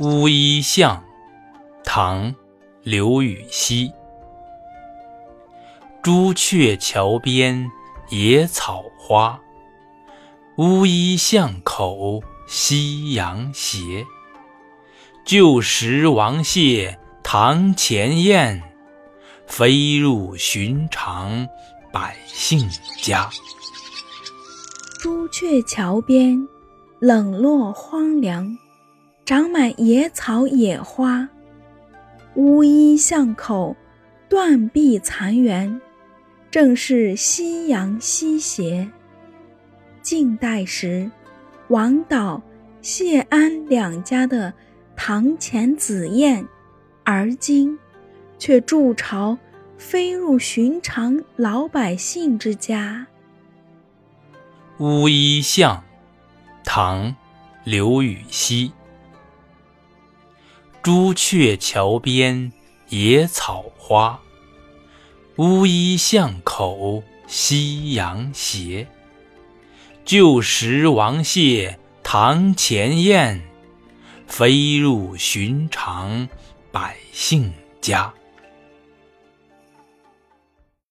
乌衣巷，唐·刘禹锡。朱雀桥边野草花，乌衣巷口夕阳斜。旧时王谢堂前燕，飞入寻常百姓家。朱雀桥边冷落荒凉，长满野草野花。乌衣巷口断壁残垣，正是夕阳西斜。近代时，王导、谢安两家的堂前紫燕，而今却筑巢飞入寻常老百姓之家。乌衣巷，唐·刘禹锡。朱雀桥边野草花，乌衣巷口夕阳斜。旧时王谢堂前燕，飞入寻常百姓家。